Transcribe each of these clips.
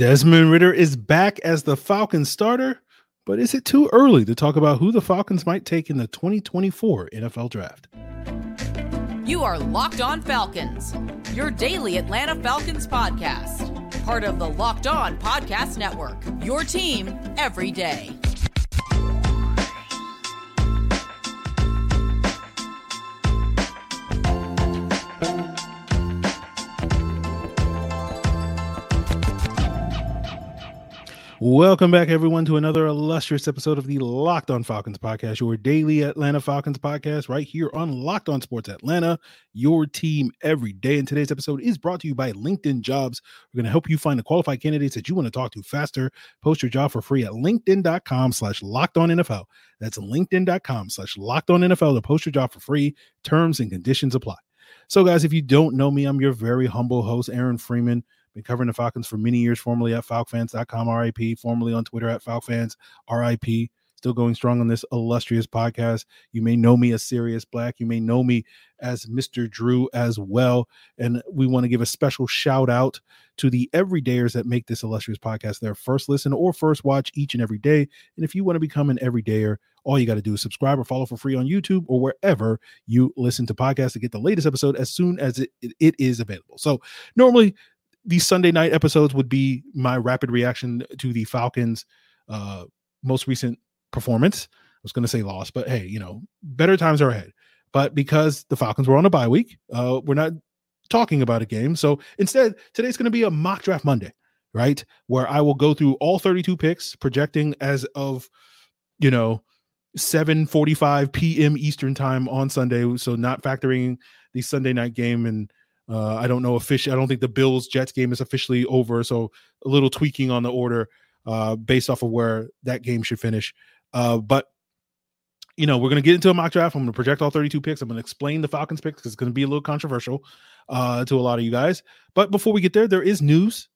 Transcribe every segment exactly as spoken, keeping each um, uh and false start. Desmond Ridder is back as the Falcons starter, but is it too early to talk about who the Falcons might take in the twenty twenty-four N F L Draft? You are Locked On Falcons, your daily Atlanta Falcons podcast. Part of the Locked On Podcast Network, your team every day. Welcome back, everyone, to another illustrious episode of the Locked On Falcons podcast, your daily Atlanta Falcons podcast right here on Locked On Sports Atlanta, your team every day. And today's episode is brought to you by LinkedIn Jobs. We're going to help you find the qualified candidates that you want to talk to faster. Post your job for free at linkedin.com slash locked on NFL. That's linkedin.com slash locked on NFL to post your job for free. Terms and conditions apply. So, guys, if you don't know me, I'm your very humble host, Aaron Freeman. Been covering the Falcons for many years, formerly at falc fans dot com, R I P, formerly on Twitter at falc fans, R I P. Still going strong on this illustrious podcast. You may know me as Sirius Black. You may know me as Mister Drew as well. And we want to give a special shout out to the everydayers that make this illustrious podcast their first listen or first watch each and every day. And if you want to become an everydayer, all you got to do is subscribe or follow for free on YouTube or wherever you listen to podcasts to get the latest episode as soon as it, it is available. So normally, these Sunday night episodes would be my rapid reaction to the Falcons' uh, most recent performance. I was going to say loss, but hey, you know, better times are ahead. But because the Falcons were on a bye week, uh, we're not talking about a game. So instead, today's going to be a mock draft Monday, right? Where I will go through all thirty-two picks, projecting as of, you know, seven forty-five p.m. Eastern time on Sunday. So not factoring the Sunday night game and Uh, I don't know officially. I don't think the Bills Jets game is officially over. So a little tweaking on the order uh, based off of where that game should finish. Uh, but, you know, we're going to get into a mock draft. I'm going to project all thirty-two picks. I'm going to explain the Falcons picks because it's going to be a little controversial uh, to a lot of you guys. But before we get there, there is news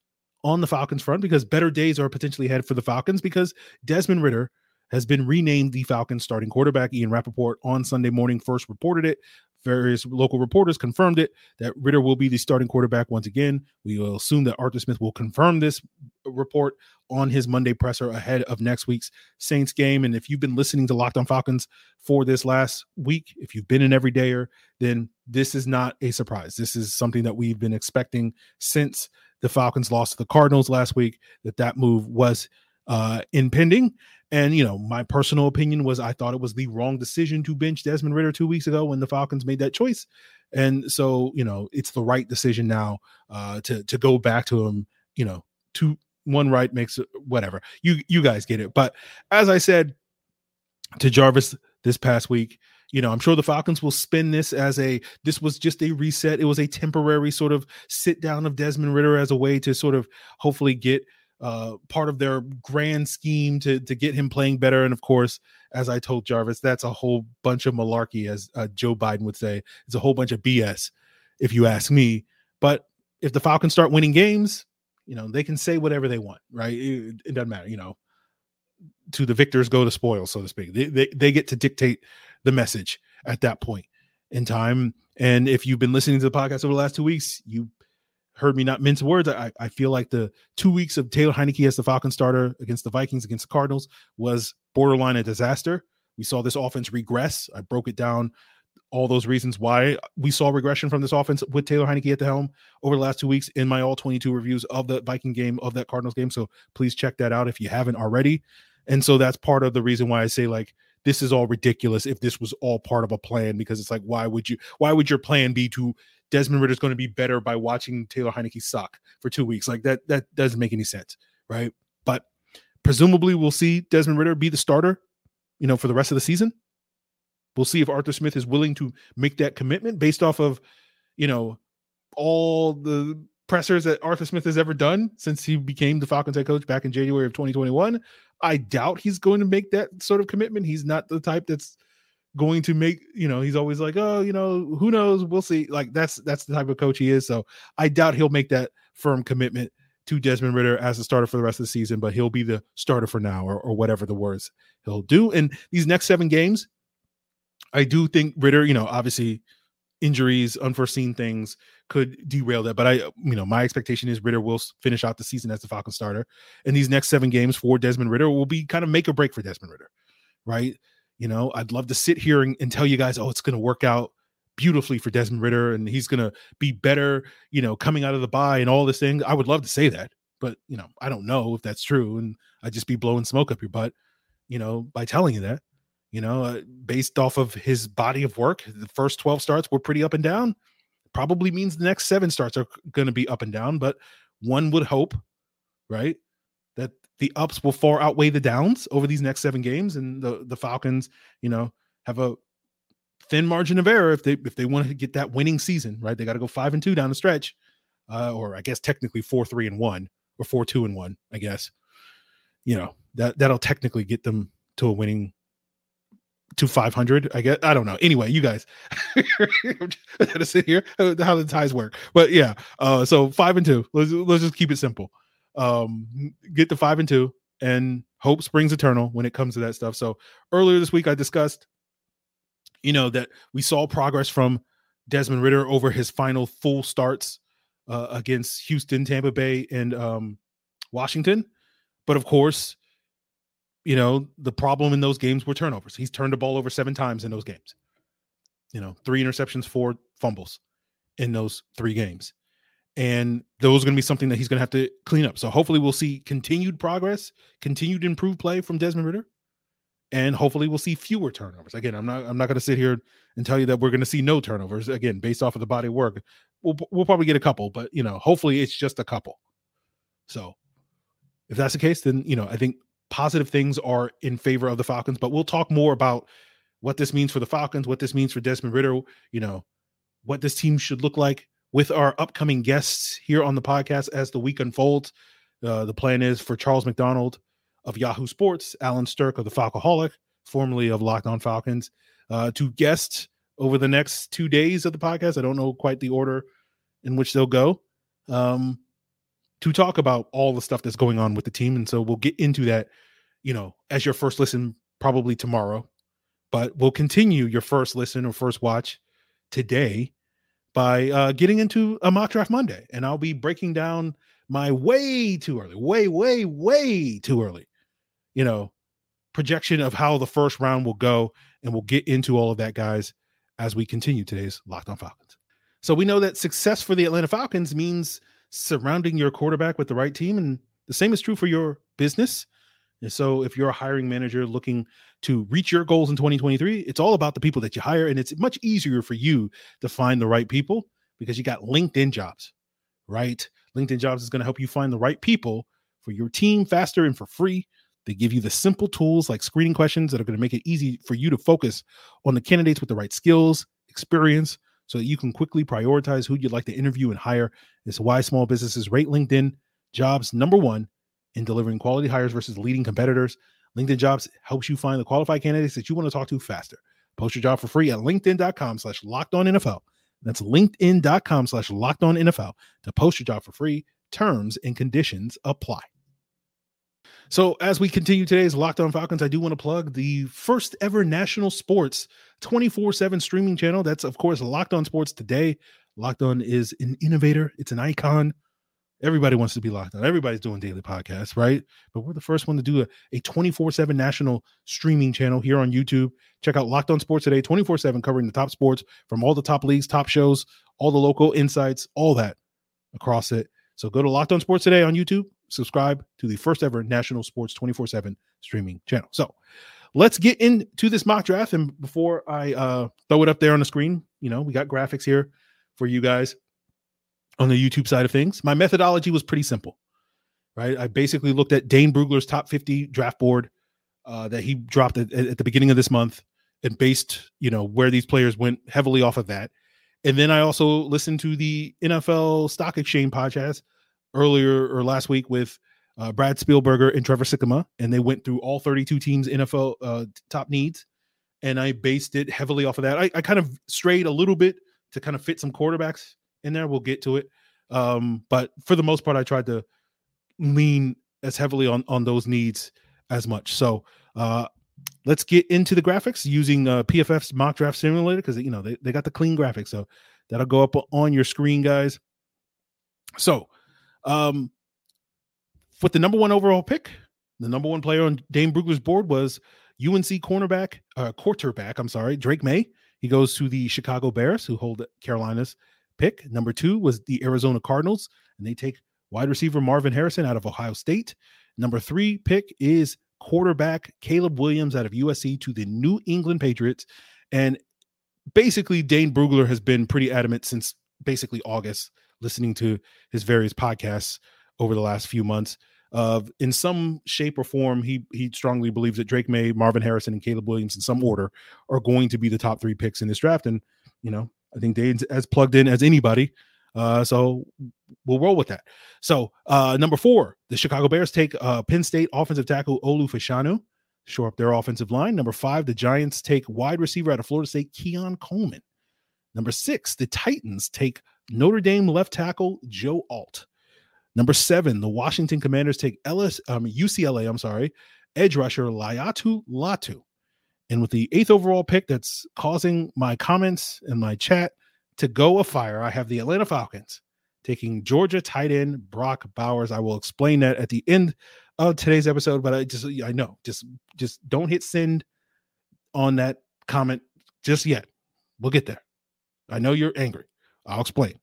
on the Falcons front because better days are potentially ahead for the Falcons because Desmond Ridder has been renamed the Falcons starting quarterback. Ian Rappaport on Sunday morning first reported it. Various local reporters confirmed it, that Ridder will be the starting quarterback once again. We will assume that Arthur Smith will confirm this report on his Monday presser ahead of next week's Saints game. And if you've been listening to Locked On Falcons for this last week, if you've been an everydayer, then this is not a surprise. This is something that we've been expecting since the Falcons lost to the Cardinals last week, that that move was uh, impending. And, you know, my personal opinion was I thought it was the wrong decision to bench Desmond Ridder two weeks ago when the Falcons made that choice. And so, you know, it's the right decision now uh, to to go back to him, you know, two, one right makes whatever. You you guys get it. But as I said to Jarvis this past week, you know, I'm sure the Falcons will spin this as a, this was just a reset. It was a temporary sort of sit down of Desmond Ridder as a way to sort of hopefully get Uh, part of their grand scheme to to get him playing better. And of course, as I told Jarvis, that's a whole bunch of malarkey, as uh, Joe Biden would say. It's a whole bunch of B S, if you ask me. But if the Falcons start winning games, you know, they can say whatever they want, right? It, it doesn't matter, you know, to the victors go the spoils, so to speak. They, they, they get to dictate the message at that point in time. And if you've been listening to the podcast over the last two weeks, you heard me not mince words. I, I feel like the two weeks of Taylor Heinicke as the Falcons starter against the Vikings, against the Cardinals, was borderline a disaster. We saw this offense regress. I broke it down, all those reasons why we saw regression from this offense with Taylor Heinicke at the helm over the last two weeks in my all twenty-two reviews of the Viking game, of that Cardinals game. So please check that out if you haven't already. And so that's part of the reason why I say, like, this is all ridiculous if this was all part of a plan, because it's like, why would you, why would your plan be to Desmond Ridder's going to be better by watching Taylor Heinicke suck for two weeks? Like that, that doesn't make any sense. Right. But presumably we'll see Desmond Ridder be the starter, you know, for the rest of the season. We'll see if Arthur Smith is willing to make that commitment based off of, you know, all the pressers that Arthur Smith has ever done since he became the Falcons head coach back in January of twenty twenty-one. I doubt he's going to make that sort of commitment. He's not the type that's going to make, you know, he's always like, oh, you know, who knows? We'll see. Like that's, that's the type of coach he is. So I doubt he'll make that firm commitment to Desmond Ridder as a starter for the rest of the season, but he'll be the starter for now, or, or whatever the words he'll do. And these next seven games, I do think Ridder, you know, obviously injuries, unforeseen things could derail that. But I, you know, my expectation is Ridder will finish out the season as the Falcons starter. And these next seven games for Desmond Ridder will be kind of make or break for Desmond Ridder, right? You know, I'd love to sit here and, and tell you guys, oh, it's going to work out beautifully for Desmond Ridder and he's going to be better, you know, coming out of the bye and all this thing. I would love to say that, but, you know, I don't know if that's true. And I'd just be blowing smoke up your butt, you know, by telling you that. You know, uh, based off of his body of work, the first twelve starts were pretty up and down. Probably means the next seven starts are going to be up and down, but one would hope, right, that the ups will far outweigh the downs over these next seven games, and the, the Falcons, you know, have a thin margin of error if they if they want to get that winning season, right? They got to go five and two down the stretch, uh, or I guess technically four three and one or four two and one. I guess, you know, that that'll technically get them to a winning. To five hundred, I guess. I don't know. Anyway, you guys, I'm gonna sit here how the ties work, but yeah. Uh, so five and two. Let's let's just keep it simple. Um, get to five and two, and hope springs eternal when it comes to that stuff. So earlier this week, I discussed, you know, that we saw progress from Desmond Ridder over his final full starts uh, against Houston, Tampa Bay, and um, Washington, but of course. You know, the problem in those games were turnovers. He's turned the ball over seven times in those games. You know, three interceptions, four fumbles in those three games. And those are going to be something that he's going to have to clean up. So hopefully we'll see continued progress, continued improved play from Desmond Ridder. And hopefully we'll see fewer turnovers. Again, I'm not I'm not going to sit here and tell you that we're going to see no turnovers. Again, based off of the body of work, we'll, we'll probably get a couple. But, you know, hopefully it's just a couple. So if that's the case, then, you know, I think positive things are in favor of the Falcons, but we'll talk more about what this means for the Falcons, what this means for Desmond Ridder, you know, what this team should look like with our upcoming guests here on the podcast as the week unfolds. Uh, the plan is for Charles McDonald of Yahoo Sports, Alan Sturck of The Falcoholic, formerly of Locked On Falcons, uh, to guest over the next two days of the podcast. I don't know quite the order in which they'll go, um, to talk about all the stuff that's going on with the team. And so we'll get into that, you know, as your first listen, probably tomorrow, but we'll continue your first listen or first watch today by uh, getting into a mock draft Monday. And I'll be breaking down my way too early, way, way, way too early, you know, projection of how the first round will go. And we'll get into all of that, guys, as we continue today's Locked On Falcons. So we know that success for the Atlanta Falcons means surrounding your quarterback with the right team. And the same is true for your business. And so if you're a hiring manager looking to reach your goals in twenty twenty-three, it's all about the people that you hire. And it's much easier for you to find the right people because you got LinkedIn Jobs, right? LinkedIn Jobs is going to help you find the right people for your team faster and for free. They give you the simple tools like screening questions that are going to make it easy for you to focus on the candidates with the right skills, experience, so that you can quickly prioritize who you'd like to interview and hire. It's why small businesses rate LinkedIn Jobs number one in delivering quality hires versus leading competitors. LinkedIn Jobs helps you find the qualified candidates that you want to talk to faster. Post your job for free at linkedin.com slash locked on NFL. That's linkedin.com slash locked on NFL to post your job for free. Terms and conditions apply. So as we continue today's Locked On Falcons, I do want to plug the first ever national sports twenty-four seven streaming channel. That's, of course, Locked On Sports Today. Locked On is an innovator. It's an icon. Everybody wants to be locked on. Everybody's doing daily podcasts, right? But we're the first one to do a, a twenty-four seven national streaming channel here on YouTube. Check out Locked On Sports Today, twenty-four seven, covering the top sports from all the top leagues, top shows, all the local insights, all that across it. So go to Locked On Sports Today on YouTube. Subscribe to the first ever national sports twenty-four seven streaming channel. So let's get into this mock draft. And before I uh, throw it up there on the screen, you know, we got graphics here for you guys on the YouTube side of things. My methodology was pretty simple, right? I basically looked at Dane Brugler's top fifty draft board uh, that he dropped at, at the beginning of this month and based, you know, where these players went heavily off of that. And then I also listened to the N F L Stock Exchange podcast earlier or last week with uh, Brad Spielberger and Trevor Sikkema, and they went through all thirty-two teams' N F L uh, top needs, and I based it heavily off of that. I, I kind of strayed a little bit to kind of fit some quarterbacks in there. We'll get to it. Um, but for the most part, I tried to lean as heavily on, on those needs as much. So uh, let's get into the graphics using uh, P F F's mock draft simulator because, you know, they, they got the clean graphics. So that'll go up on your screen, guys. So um, with the number one overall pick, the number one player on Dame Brugler's board was U N C cornerback, uh, quarterback, I'm sorry, Drake May. He goes to the Chicago Bears, who hold Carolina's pick. Number two was the Arizona Cardinals, and they take wide receiver Marvin Harrison out of Ohio State. Number three pick is quarterback Caleb Williams out of U S C to the New England Patriots. And basically, Dane Brugler has been pretty adamant since basically August, listening to his various podcasts over the last few months. Of in some shape or form, he he strongly believes that Drake May, Marvin Harrison, and Caleb Williams in some order are going to be the top three picks in this draft. And, you know, I think Dane's as plugged in as anybody. Uh, so we'll roll with that. So uh, number four, the Chicago Bears take uh, Penn State offensive tackle Olu Fashanu, shore up their offensive line. Number five, the Giants take wide receiver out of Florida State, Keon Coleman. Number six, the Titans take Notre Dame left tackle Joe Alt. Number seven, the Washington Commanders take L S, um, U C L A, I'm sorry, edge rusher Laiatu Latu. And with the eighth overall pick that's causing my comments and my chat to go afire, I have the Atlanta Falcons taking Georgia tight end Brock Bowers. I will explain that at the end of today's episode, but I just, I know, just, just don't hit send on that comment just yet. We'll get there. I know you're angry. I'll explain.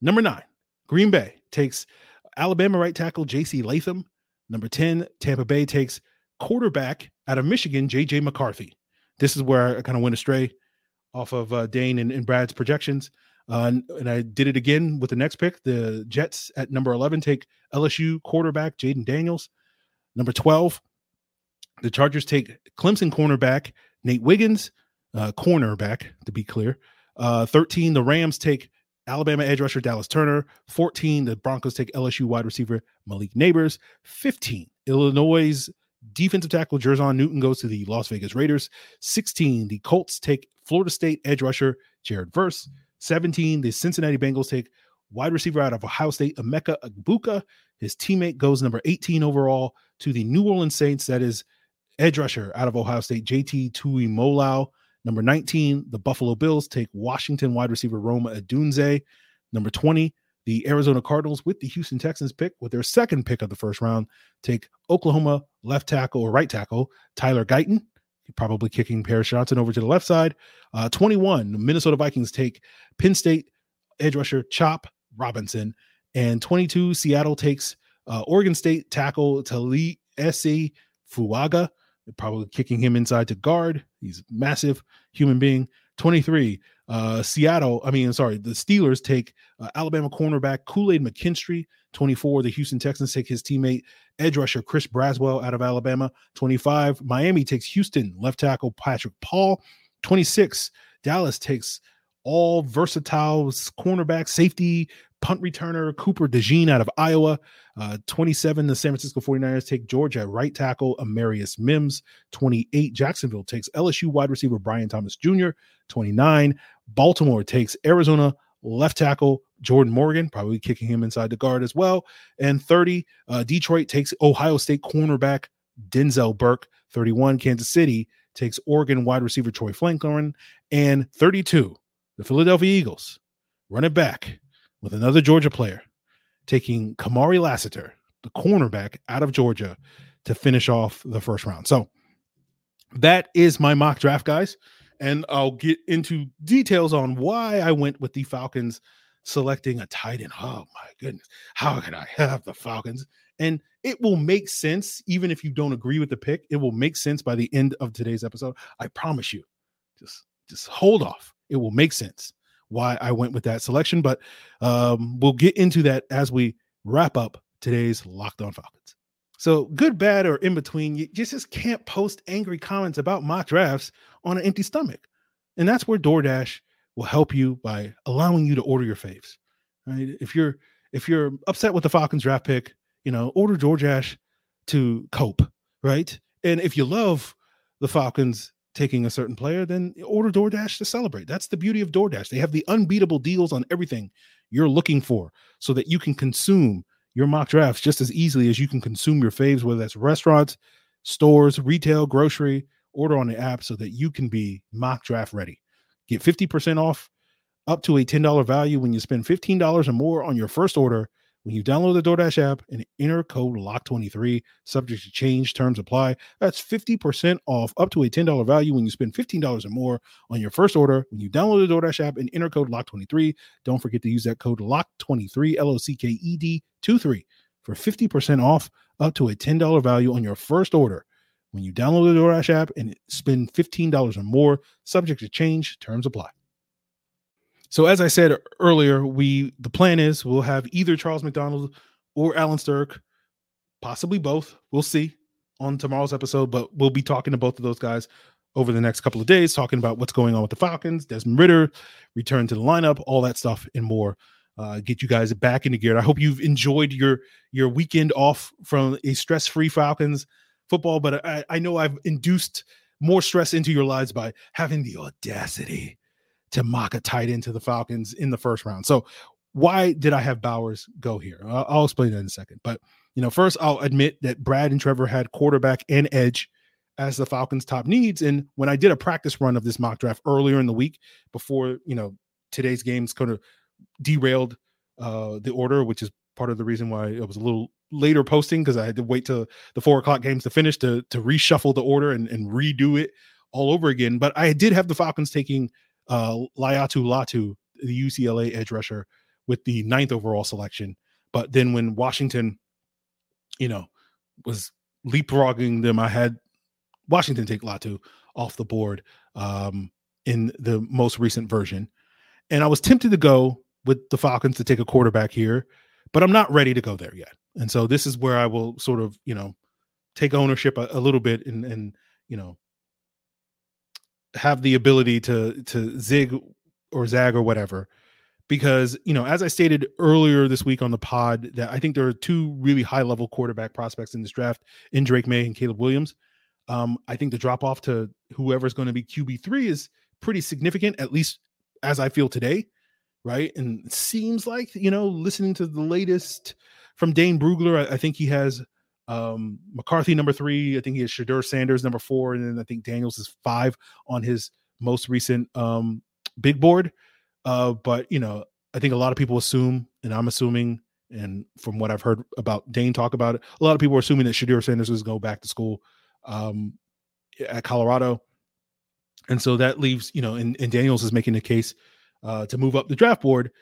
Number nine, Green Bay takes Alabama right tackle J C Latham. Number ten, Tampa Bay takes quarterback out of Michigan, J J McCarthy. This is where I kind of went astray off of uh, Dane and, and Brad's projections. Uh, and, and I did it again with the next pick. The Jets at number eleven take L S U quarterback Jaden Daniels. Number twelve, the Chargers take Clemson cornerback Nate Wiggins, uh, cornerback to be clear. Uh, thirteen, the Rams take Alabama edge rusher Dallas Turner. fourteen, the Broncos take L S U wide receiver Malik Neighbors. fifteen, Illinois defensive tackle Jerzon Newton goes to the Las Vegas Raiders. sixteen, the Colts take Florida State edge rusher Jared Verse. seventeen, the Cincinnati Bengals take wide receiver out of Ohio State Emeka Egbuka. His teammate goes number eighteen overall to the New Orleans Saints. That is edge rusher out of Ohio State J T Tuimolau. Number nineteen, the Buffalo Bills take Washington wide receiver Roma Odunze. Number twenty, the Arizona Cardinals with the Houston Texans pick with their second pick of the first round take Oklahoma left tackle or right tackle Tyler Guyton, probably kicking Paris Johnson over to the left side. Uh, twenty-one, the Minnesota Vikings take Penn State edge rusher Chop Robinson. And twenty-two, Seattle takes uh, Oregon State tackle Taliese Fuaga, probably kicking him inside to guard. He's a massive human being. twenty-three, uh, Seattle, I mean, sorry, the Steelers take uh, Alabama cornerback Kool-Aid McKinstry. twenty-four, the Houston Texans take his teammate edge rusher Chris Braswell out of Alabama. twenty-five, Miami takes Houston left tackle Patrick Paul. twenty-six, Dallas takes all versatile cornerback, safety, punt returner Cooper DeJean out of Iowa. Uh, twenty-seven, the San Francisco forty-niners take Georgia right tackle Amarius Mims. twenty-eight, Jacksonville takes L S U wide receiver Brian Thomas Junior twenty-nine, Baltimore takes Arizona left tackle Jordan Morgan, probably kicking him inside the guard as well. And thirty, uh, Detroit takes Ohio State cornerback Denzel Burke. thirty-one, Kansas City takes Oregon wide receiver Troy Franklin. And thirty-two, the Philadelphia Eagles run it back with another Georgia player taking Kamari Lassiter, the cornerback out of Georgia, to finish off the first round. So that is my mock draft, guys. And I'll get into details on why I went with the Falcons selecting a tight end. Oh, my goodness. How could I have the Falcons? And it will make sense, even if you don't agree with the pick. It will make sense by the end of today's episode. I promise you. Just, just hold off. It will make sense why I went with that selection, but um, we'll get into that as we wrap up today's Locked On Falcons. So good, bad, or in between, you just, just can't post angry comments about mock drafts on an empty stomach. And that's where DoorDash will help you by allowing you to order your faves. Right? If you're if you're upset with the Falcons draft pick, you know, order DoorDash to cope, right? And if you love the Falcons taking a certain player, then order DoorDash to celebrate. That's the beauty of DoorDash. They have the unbeatable deals on everything you're looking for so that you can consume your mock drafts just as easily as you can consume your faves, whether that's restaurants, stores, retail, grocery. Order on the app so that you can be mock draft ready. Get fifty percent off up to a ten dollars value when you spend fifteen dollars or more on your first order when you download the DoorDash app and enter code lock twenty-three, subject to change, terms apply. That's fifty percent off up to a ten dollars value when you spend fifteen dollars or more on your first order when you download the DoorDash app and enter code lock twenty-three. Don't forget to use that code lock twenty-three, L O C K E D two three, for fifty percent off up to a ten dollars value on your first order when you download the DoorDash app and spend fifteen dollars or more, subject to change, terms apply. So as I said earlier, we the plan is we'll have either Charles McDonald or Alan Sturck, possibly both. We'll see on tomorrow's episode, but we'll be talking to both of those guys over the next couple of days, talking about what's going on with the Falcons, Desmond Ridder, return to the lineup, all that stuff and more. Uh, get you guys back into gear. I hope you've enjoyed your your weekend off from a stress-free Falcons football, but I, I know I've induced more stress into your lives by having the audacity to mock a tight end to the Falcons in the first round. So why did I have Bowers go here? I'll, I'll explain that in a second. But, you know, first I'll admit that Brad and Trevor had quarterback and edge as the Falcons' top needs. And when I did a practice run of this mock draft earlier in the week before, you know, today's games kind of derailed uh, the order, which is part of the reason why it was a little later posting, because I had to wait till the four o'clock games to finish to, to reshuffle the order and, and redo it all over again. But I did have the Falcons taking Uh, Laiatu Latu, the U C L A edge rusher, with the ninth overall selection. But then when Washington, you know, was leapfrogging them, I had Washington take Latu off the board um, in the most recent version. And I was tempted to go with the Falcons to take a quarterback here, but I'm not ready to go there yet. And so this is where I will sort of, you know, take ownership a, a little bit and, and, you know, have the ability to to zig or zag or whatever, because, you know, as I stated earlier this week on the pod, that I think there are two really high level quarterback prospects in this draft in Drake May and Caleb Williams. Um, I think the drop off to whoever's going to be Q B three is pretty significant, at least as I feel today. Right. And it seems like, you know, listening to the latest from Dane Brugler, I, I think he has Um, McCarthy number three, I think he has Shedeur Sanders number four, and then I think Daniels is five on his most recent um big board. Uh, but you know, I think a lot of people assume, and I'm assuming, and from what I've heard about Dane talk about it, a lot of people are assuming that Shedeur Sanders is going back to school um at Colorado, and so that leaves, you know, and, and Daniels is making the case uh to move up the draft board.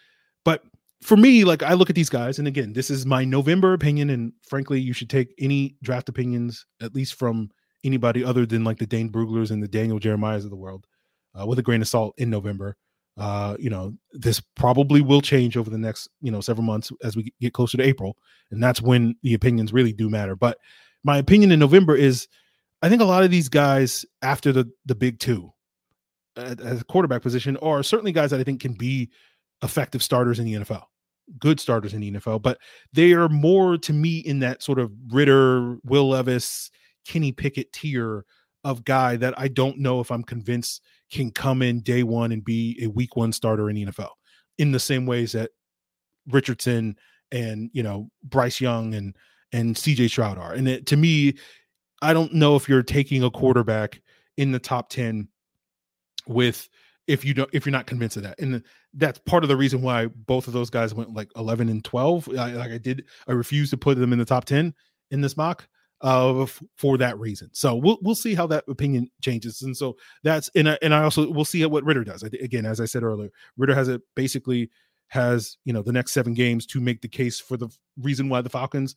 But for me, like, I look at these guys, and again, this is my November opinion, and frankly, you should take any draft opinions, at least from anybody other than like the Dane Bruglers and the Daniel Jeremiahs of the world, uh, with a grain of salt in November. Uh, you know, this probably will change over the next, you know, several months as we get closer to April, and that's when the opinions really do matter. But my opinion in November is, I think a lot of these guys after the the big two at, at the quarterback position are certainly guys that I think can be effective starters in the N F L. Good starters in the N F L, but they are more to me in that sort of Ridder, Will Levis, Kenny Pickett tier of guy that I don't know if I'm convinced can come in day one and be a week one starter in the N F L in the same ways that Richardson and, you know, Bryce Young and, and C J Stroud are. And it, to me, I don't know if you're taking a quarterback in the top ten with, if you don't, if you're not convinced of that. And that's part of the reason why both of those guys went like eleven and twelve. I, like I did, I refused to put them in the top ten in this mock uh, for that reason. So we'll, we'll see how that opinion changes. And so that's, and I, and I also, we'll see what Ridder does. I, again, as I said earlier, Ridder has a basically has, you know, the next seven games to make the case for the reason why the Falcons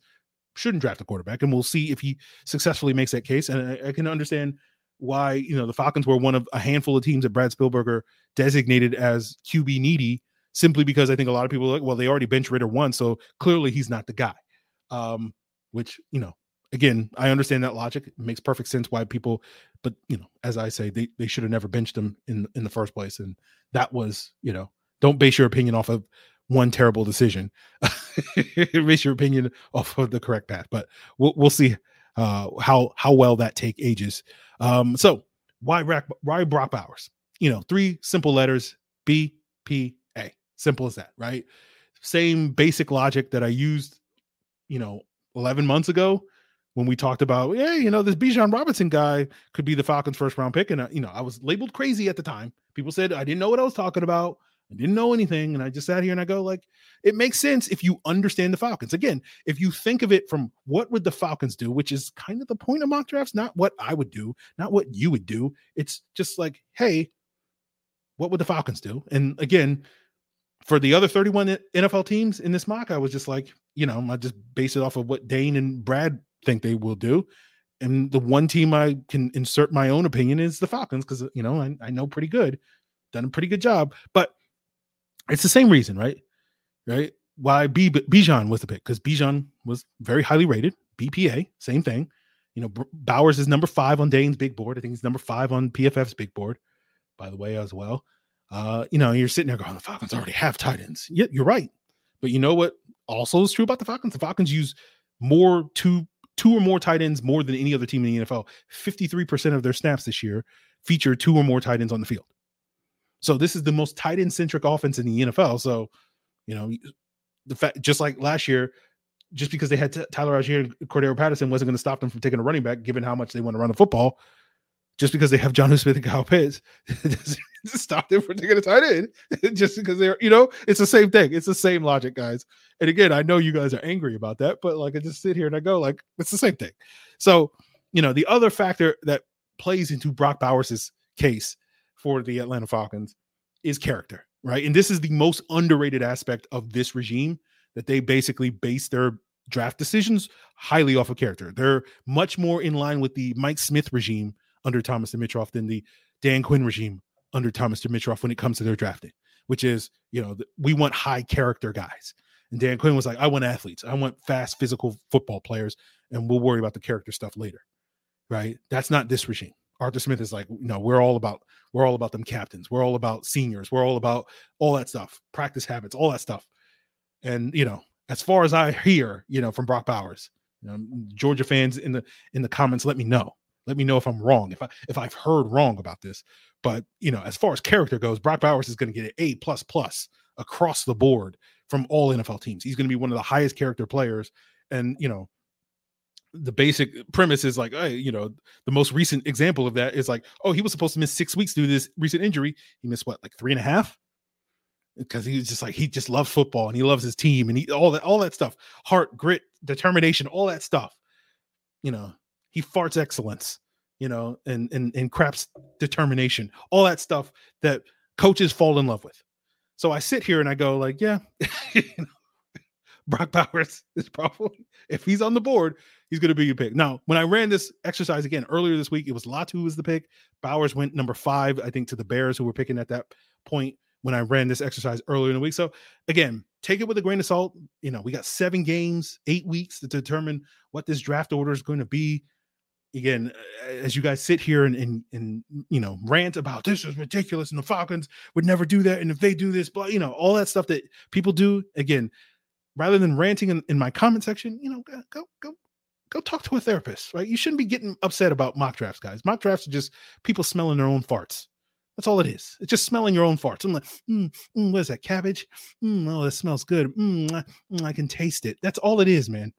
shouldn't draft a quarterback. And we'll see if he successfully makes that case. And I, I can understand why, you know, the Falcons were one of a handful of teams that Brad Spielberger designated as Q B needy, simply because I think a lot of people are like, well, they already bench Ridder one, so clearly he's not the guy. Um, which, you know, again, I understand that logic. It makes perfect sense why people, but, you know, as I say, they, they should have never benched him in, in the first place. And that was, you know, don't base your opinion off of one terrible decision. Base your opinion off of the correct path. But we'll, we'll see Uh, how how well that take ages. Um, so why Rack, why Brock Bowers? You know, three simple letters, B P A. Simple as that, right? Same basic logic that I used, you know, eleven months ago when we talked about, yeah, you know, this Bijan Robinson guy could be the Falcons' first round pick, and uh, you know, I was labeled crazy at the time. People said I didn't know what I was talking about. I didn't know anything. And I just sat here and I go, like, it makes sense if you understand the Falcons. Again, if you think of it from what would the Falcons do, which is kind of the point of mock drafts, not what I would do, not what you would do. It's just like, hey, what would the Falcons do? And again, for the other thirty-one N F L teams in this mock, I was just like, you know, I just base it off of what Dane and Brad think they will do. And the one team I can insert my own opinion is the Falcons, because, you know, I, I know pretty good, done a pretty good job. But it's the same reason, right? Right? Why B- Bijan was the pick, because Bijan was very highly rated. B P A, same thing. You know, B- Bowers is number five on Dane's big board. I think he's number five on P F F's big board, by the way, as well. Uh, you know, you're sitting there going, the Falcons already have tight ends. Yeah, you're right. But you know what also is true about the Falcons? The Falcons use more two, two or more tight ends more than any other team in the N F L. fifty-three percent of their snaps this year feature two or more tight ends on the field. So this is the most tight end centric offense in the N F L. So, you know, the fact, just like last year, just because they had t- Tyler Algier and Cordero Patterson wasn't going to stop them from taking a running back, given how much they want to run the football. Just because they have John Smith and Kyle Pitts, stop them from taking a tight end. Just because they're, you know, it's the same thing. It's the same logic, guys. And again, I know you guys are angry about that, but like I just sit here and I go, like, it's the same thing. So, you know, the other factor that plays into Brock Bowers' case for the Atlanta Falcons is character, right? And this is the most underrated aspect of this regime, that they basically base their draft decisions highly off of character. They're much more in line with the Mike Smith regime under Thomas Dimitroff than the Dan Quinn regime under Thomas Dimitroff when it comes to their drafting, which is, you know, we want high character guys. And Dan Quinn was like, I want athletes. I want fast, physical football players, and we'll worry about the character stuff later, right? That's not this regime. Arthur Smith is like, no, we're all about, we're all about them captains. We're all about seniors. We're all about all that stuff, practice habits, all that stuff. And, you know, as far as I hear, you know, from Brock Bowers, you know, Georgia fans in the, in the comments, let me know. Let me know if I'm wrong, if I if I've heard wrong about this. But you know, as far as character goes, Brock Bowers is going to get an A plus plus across the board from all N F L teams. He's going to be one of the highest character players. And you know, the basic premise is like, hey, you know, the most recent example of that is like, oh, he was supposed to miss six weeks due to this recent injury. He missed what, like three and a half, because he was just like, he just loves football and he loves his team and he, all that all that stuff, heart, grit, determination, all that stuff, you know. He farts excellence, you know, and, and, and craps determination, all that stuff that coaches fall in love with. So I sit here and I go like, yeah, you know, Brock Bowers is probably, if he's on the board, he's going to be your pick. Now, when I ran this exercise again earlier this week, it was Latu was the pick. Bowers went number five, I think, to the Bears, who were picking at that point when I ran this exercise earlier in the week. So again, take it with a grain of salt. You know, we got seven games, eight weeks to determine what this draft order is going to be. Again, as you guys sit here and, and, and, you know, rant about this is ridiculous and the Falcons would never do that. And if they do this, blah, you know, all that stuff that people do, again, rather than ranting in, in my comment section, you know, go, go, go talk to a therapist, right? You shouldn't be getting upset about mock drafts, guys. Mock drafts are just people smelling their own farts. That's all it is. It's just smelling your own farts. I'm like, mm, mm, what is that, cabbage? Mm, oh, that smells good. Mm, mm, I can taste it. That's all it is, man.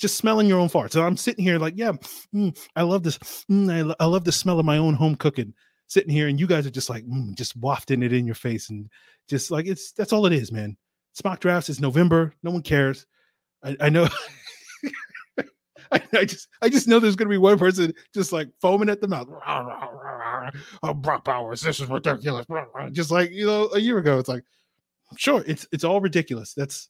Just smelling your own farts. So I'm sitting here like, yeah, mm, I love this. Mm, I, lo- I love the smell of my own home cooking sitting here. And you guys are just like, mm, just wafting it in your face. And just like, it's, that's all it is, man. Mock drafts is November. No one cares. I, I know. I, I just, I just know there's going to be one person just like foaming at the mouth. Oh, Brock Bowers, this is ridiculous. Just like, you know, a year ago, it's like, sure. It's, it's all ridiculous. That's,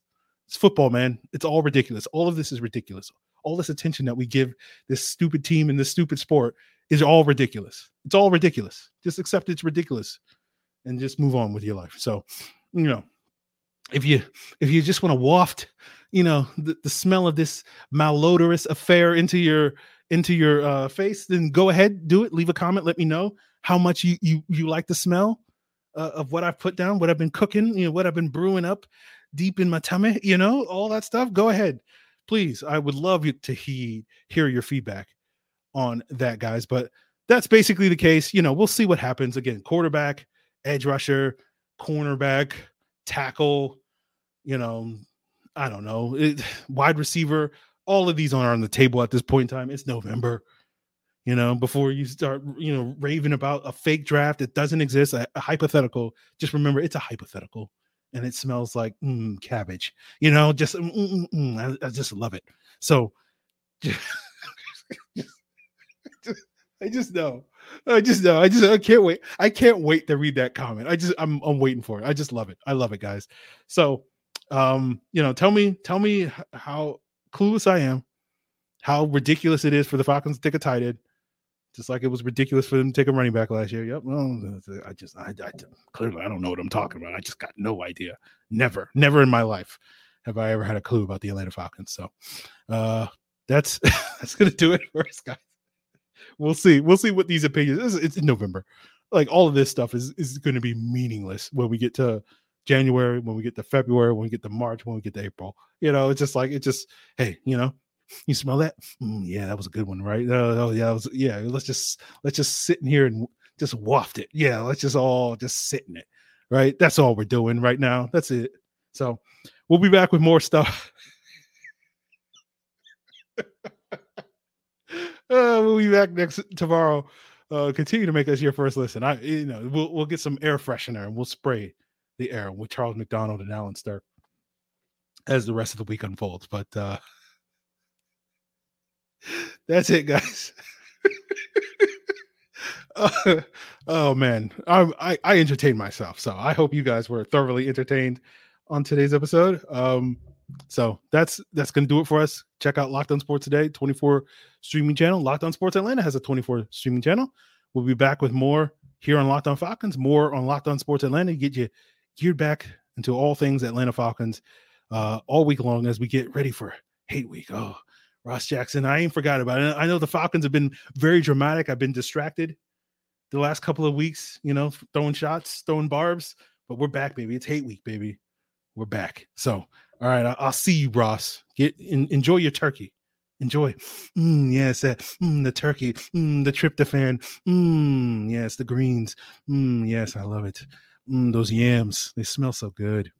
It's football, man. It's all ridiculous. All of this is ridiculous. All this attention that we give this stupid team and this stupid sport is all ridiculous. It's all ridiculous. Just accept it's ridiculous and just move on with your life. So, you know, if you if you just want to waft, you know, the, the smell of this malodorous affair into your into your uh, face, then go ahead, do it. Leave a comment. Let me know how much you you you like the smell uh, of what I've put down, what I've been cooking, you know, what I've been brewing up deep in my tummy, you know, all that stuff. Go ahead, please. I would love you to he- hear your feedback on that, guys. But that's basically the case. You know, we'll see what happens. Again, quarterback, edge rusher, cornerback, tackle, you know, I don't know, it, wide receiver. All of these are on the table at this point in time. It's November. you know, before you start, you know, raving about a fake draft that doesn't exist, a, a hypothetical. Just remember, it's a hypothetical, and it smells like mm, cabbage. You know, just mm, mm, mm, I, I just love it. So, just, I just know, I just know, I just I can't wait. I can't wait to read that comment. I just I'm I'm waiting for it. I just love it. I love it, guys. So, um, you know, tell me, tell me how clueless I am, how ridiculous it is for the Falcons to take a tight end, just like it was ridiculous for them to take a running back last year. Yep. Well, I just, I, I clearly, I don't know what I'm talking about. I just got no idea. Never, never in my life have I ever had a clue about the Atlanta Falcons. So uh, that's, that's going to do it for us, guys. We'll see. We'll see what these opinions, it's, it's in November. Like all of this stuff is, is going to be meaningless when we get to January, when we get to February, when we get to March, when we get to April. You know, it's just like, it just, hey, you know, you smell that? Mm, yeah, that was a good one, right? Oh, yeah, that was, yeah. Let's just let's just sit in here and just waft it. Yeah, let's just all just sit in it, right? That's all we're doing right now. That's it. So we'll be back with more stuff. uh, we'll be back next tomorrow. Uh, continue to make us your first listen. I, you know, we'll we'll get some air freshener and we'll spray the air with Charles McDonald and Alan Sturck as the rest of the week unfolds. But uh, that's it, guys. uh, oh man, I, I I entertained myself, so I hope you guys were thoroughly entertained on today's episode. Um, so that's that's gonna do it for us. Check out Locked On Sports Today, twenty-four streaming channel. Locked On Sports Atlanta has a twenty-four streaming channel. We'll be back with more here on Locked On Falcons, more on Locked On Sports Atlanta. Get you geared back into all things Atlanta Falcons uh, all week long as we get ready for Hate Week. Oh. Ross Jackson, I ain't forgot about it. I know the Falcons have been very dramatic. I've been distracted the last couple of weeks, you know, throwing shots, throwing barbs, but we're back, baby. It's Hate Week, baby. We're back. So, all right, I- I'll see you, Ross. Get in- enjoy your turkey. Enjoy. Mm, yes, uh, mm, the turkey, mm, the tryptophan. Mm, yes, the greens. Mm, yes, I love it. Mm, those yams, they smell so good.